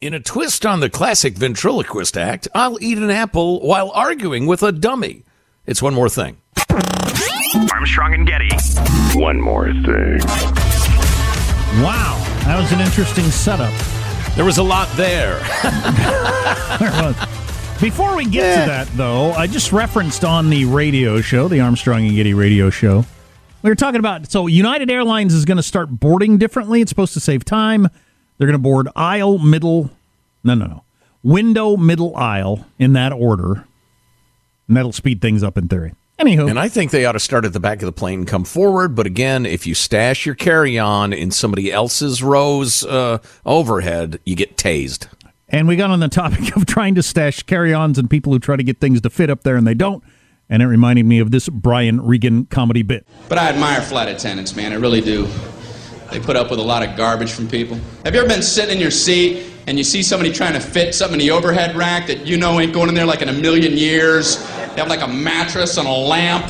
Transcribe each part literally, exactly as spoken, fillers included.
In a twist on the classic ventriloquist act, I'll eat an apple while arguing with a dummy. It's one more thing. Armstrong and Getty. One more thing. Wow, that was an interesting setup. There was a lot there. There was. Before we get yeah. to that, though, I just referenced on the radio show, the Armstrong and Getty radio show. We were talking about, so United Airlines is going to start boarding differently. It's supposed to save time. They're going to board aisle, middle, no, no, no, window, middle, aisle, in that order. And that'll speed things up in theory. Anywho. And I think they ought to start at the back of the plane and come forward. But again, if you stash your carry-on in somebody else's rows uh, overhead, you get tased. And we got on the topic of trying to stash carry-ons and people who try to get things to fit up there and they don't. And it reminded me of this Brian Regan comedy bit. But I admire flight attendants, man. I really do. They put up with a lot of garbage from people. Have you ever been sitting in your seat and you see somebody trying to fit something in the overhead rack that you know ain't going in there like in a million years? They have like a mattress and a lamp.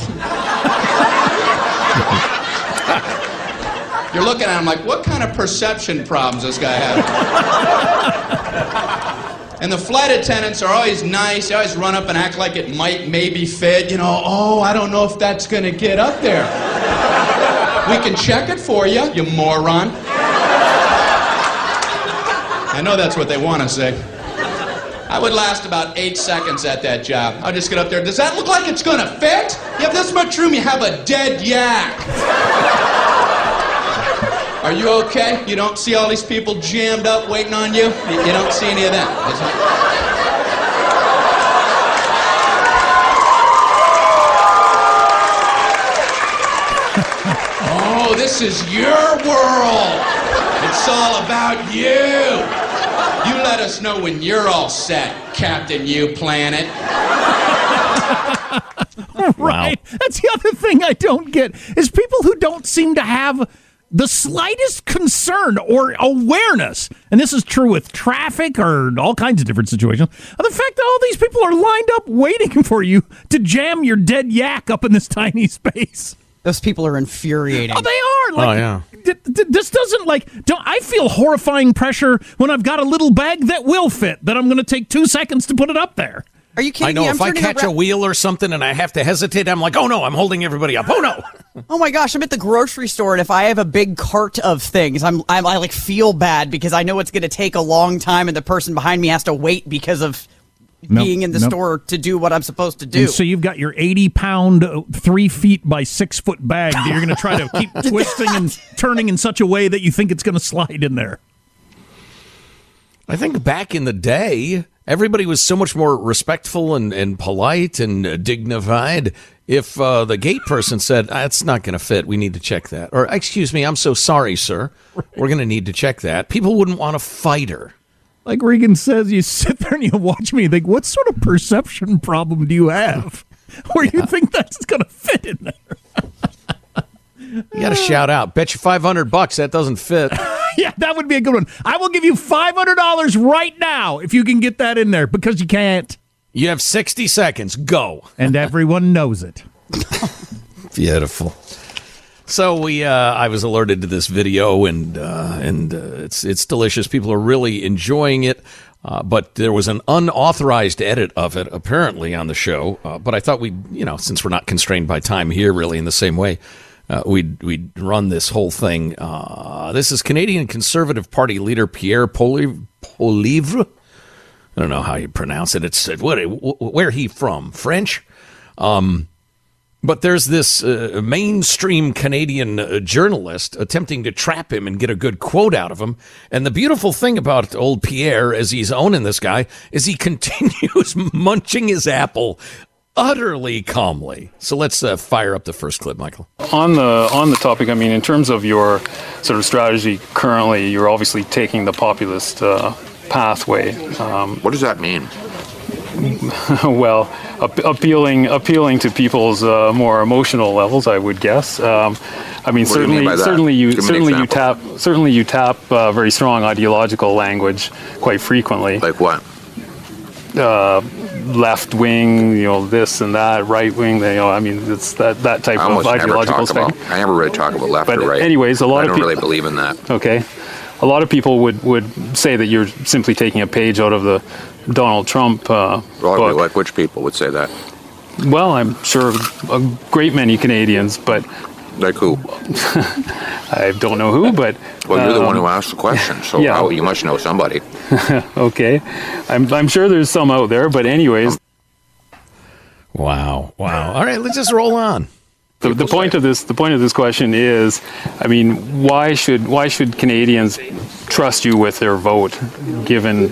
You're looking at him like, what kind of perception problems this guy has? And the flight attendants are always nice. They always run up and act like it might maybe fit. You know, oh, I don't know if that's going to get up there. We can check it for you, you moron. I know that's what they want to say. I would last about eight seconds at that job. I'll just get up there. Does that look like it's going to fit? You have this much room, you have a dead yak. Are you okay? You don't see all these people jammed up waiting on you? You don't see any of that. Oh, this is your world. It's all about you. You let us know when you're all set, Captain You Planet. Right. Wow. That's the other thing I don't get is people who don't seem to have the slightest concern or awareness, and this is true with traffic or all kinds of different situations, of the fact that all these people are lined up waiting for you to jam your dead yak up in this tiny space. Those people are infuriating. Oh, they are. Like, oh, yeah. D- d- this doesn't, like, don't, I feel horrifying pressure when I've got a little bag that will fit, that I'm going to take two seconds to put it up there. Are you kidding me? I know me? If I catch around a wheel or something and I have to hesitate, I'm like, oh, no, I'm holding everybody up. Oh, no. Oh, my gosh. I'm at the grocery store, and if I have a big cart of things, I'm, I'm I, like, feel bad because I know it's going to take a long time, and the person behind me has to wait because of Nope, being in the nope. store to do what I'm supposed to do. And so you've got your eighty pound, three feet by six foot bag that you're going to try to keep twisting and turning in such a way that you think it's going to slide in there. I think back in the day, everybody was so much more respectful and, and polite and dignified. If uh, the gate person said, that's not going to fit, we need to check that. Or, excuse me, I'm so sorry, sir. We're going to need to check that. People wouldn't want a fighter. Like Regan says, you sit there and you watch me and think, what sort of perception problem do you have where yeah. you think that's going to fit in there? You got to shout out. Bet you five hundred bucks that doesn't fit. Yeah, that would be a good one. I will give you five hundred dollars right now if you can get that in there, because you can't. You have sixty seconds. Go. And everyone knows it. Beautiful. So we, uh, I was alerted to this video, and uh, and uh, it's it's delicious. People are really enjoying it. Uh, but there was an unauthorized edit of it, apparently, on the show. Uh, but I thought we, you know, since we're not constrained by time here, really, in the same way, uh, we'd, we'd run this whole thing. Uh, this is Canadian Conservative Party leader Pierre Poilievre. I don't know how you pronounce it. It's what, where he from? French? Um, but there's this uh, mainstream Canadian uh, journalist attempting to trap him and get a good quote out of him. And the beautiful thing about old Pierre, as he's owning this guy, is he continues munching his apple utterly calmly. So let's uh, fire up the first clip, Michael. On the on the topic, I mean, in terms of your sort of strategy currently, you're obviously taking the populist uh pathway. Um, what does that mean? Well, ap- appealing appealing to people's uh, more emotional levels, I would guess. Um, I mean, what certainly, do you mean certainly you Give certainly you tap certainly you tap uh, very strong ideological language quite frequently. Like what? Uh, left wing, you know, this and that, right wing. You know, I mean, it's that that type of ideological spectrum. I never really talk about left but or right. Anyways, a lot I of people don't really believe in that. Okay. A lot of people would, would say that you're simply taking a page out of the Donald Trump uh, well, book. Like which people would say that? Well, I'm sure a great many Canadians, but... Like who? I don't know who, but... Well, you're um, the one who asked the question, so yeah. how, you must know somebody. Okay. I'm, I'm sure there's some out there, but anyways... Wow, wow. All right, let's just roll on. The, the point of this, the point of this question is, I mean, why should why should Canadians trust you with their vote, given,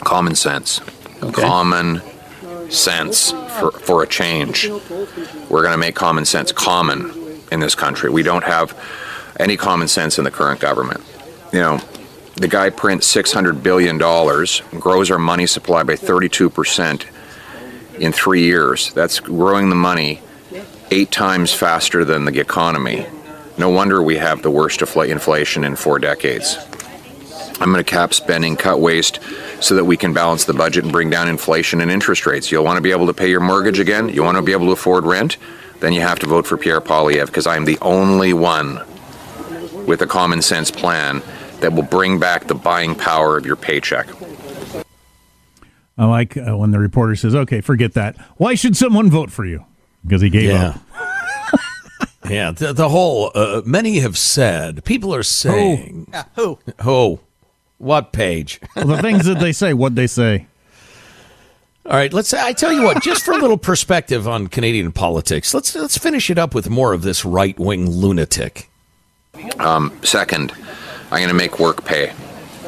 Common sense. Okay. Common sense for, for a change. We're going to make common sense common in this country. We don't have any common sense in the current government. You know, the guy prints six hundred billion dollars, grows our money supply by thirty-two percent in three years. That's growing the money eight times faster than the economy. No wonder we have the worst defla- inflation in four decades. I'm going to cap spending, cut waste, so that we can balance the budget and bring down inflation and interest rates. You'll want to be able to pay your mortgage again. You want to be able to afford rent. Then you have to vote for Pierre Poilievre, because I am the only one with a common sense plan that will bring back the buying power of your paycheck. I like uh, when the reporter says, okay, forget that. Why should someone vote for you? Because he gave yeah. up. yeah, the, the whole, uh, many have said, people are saying. Who? Yeah, who? Who? What page? Well, the things that they say, what they say. All right, let's. I tell you what, just for a little perspective on Canadian politics, let's let's finish it up with more of this right-wing lunatic. Um, second, I'm going to make work pay.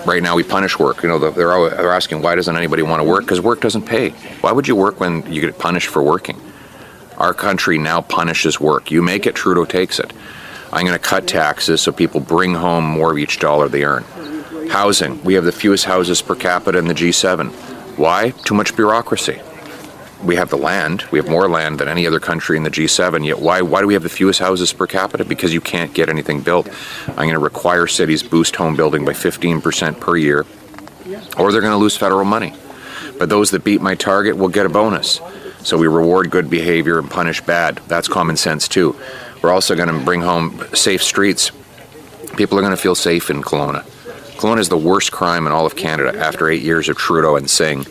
Right now, we punish work. You know, they're always, they're asking why doesn't anybody want to work? Because work doesn't pay. Why would you work when you get punished for working? Our country now punishes work. You make it, Trudeau takes it. I'm going to cut taxes so people bring home more of each dollar they earn. Housing. We have the fewest houses per capita in the G seven. Why? Too much bureaucracy. We have the land. We have more land than any other country in the G seven. Yet why why do we have the fewest houses per capita? Because you can't get anything built. I'm going to require cities boost home building by fifteen percent per year, or they're going to lose federal money. But those that beat my target will get a bonus. So we reward good behavior and punish bad. That's common sense too. We're also going to bring home safe streets. People are going to feel safe in Kelowna. Kelowna is the worst crime in all of Canada after eight years of Trudeau and Singh.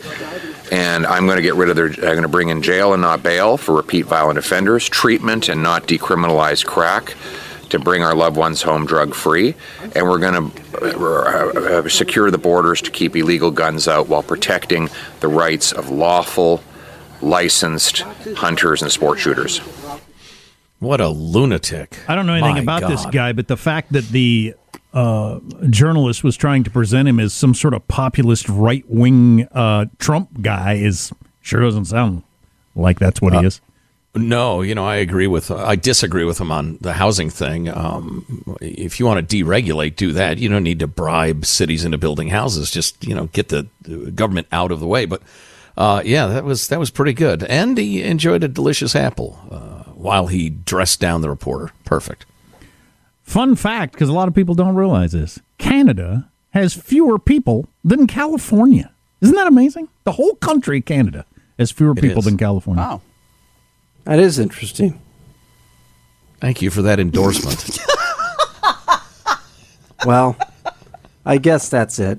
And I'm going to get rid of their, I'm going to bring in jail and not bail for repeat violent offenders, treatment and not decriminalize crack, to bring our loved ones home drug-free, and we're going to secure the borders to keep illegal guns out while protecting the rights of lawful, licensed hunters and sport shooters. What a lunatic. I don't know anything My about God. this guy, but the fact that the uh, journalist was trying to present him as some sort of populist right-wing uh, Trump guy is sure doesn't sound like that's what uh, he is. No, you know, I agree with, uh, I disagree with him on the housing thing. Um, if you want to deregulate, do that. You don't need to bribe cities into building houses. Just, you know, get the government out of the way. But, uh, yeah, that was that was pretty good. And he enjoyed a delicious apple uh, while he dressed down the reporter. Perfect. Fun fact, because a lot of people don't realize this. Canada has fewer people than California. Isn't that amazing? The whole country, Canada, has fewer people than California. Wow. That is interesting. Thank you for that endorsement. Well, I guess that's it.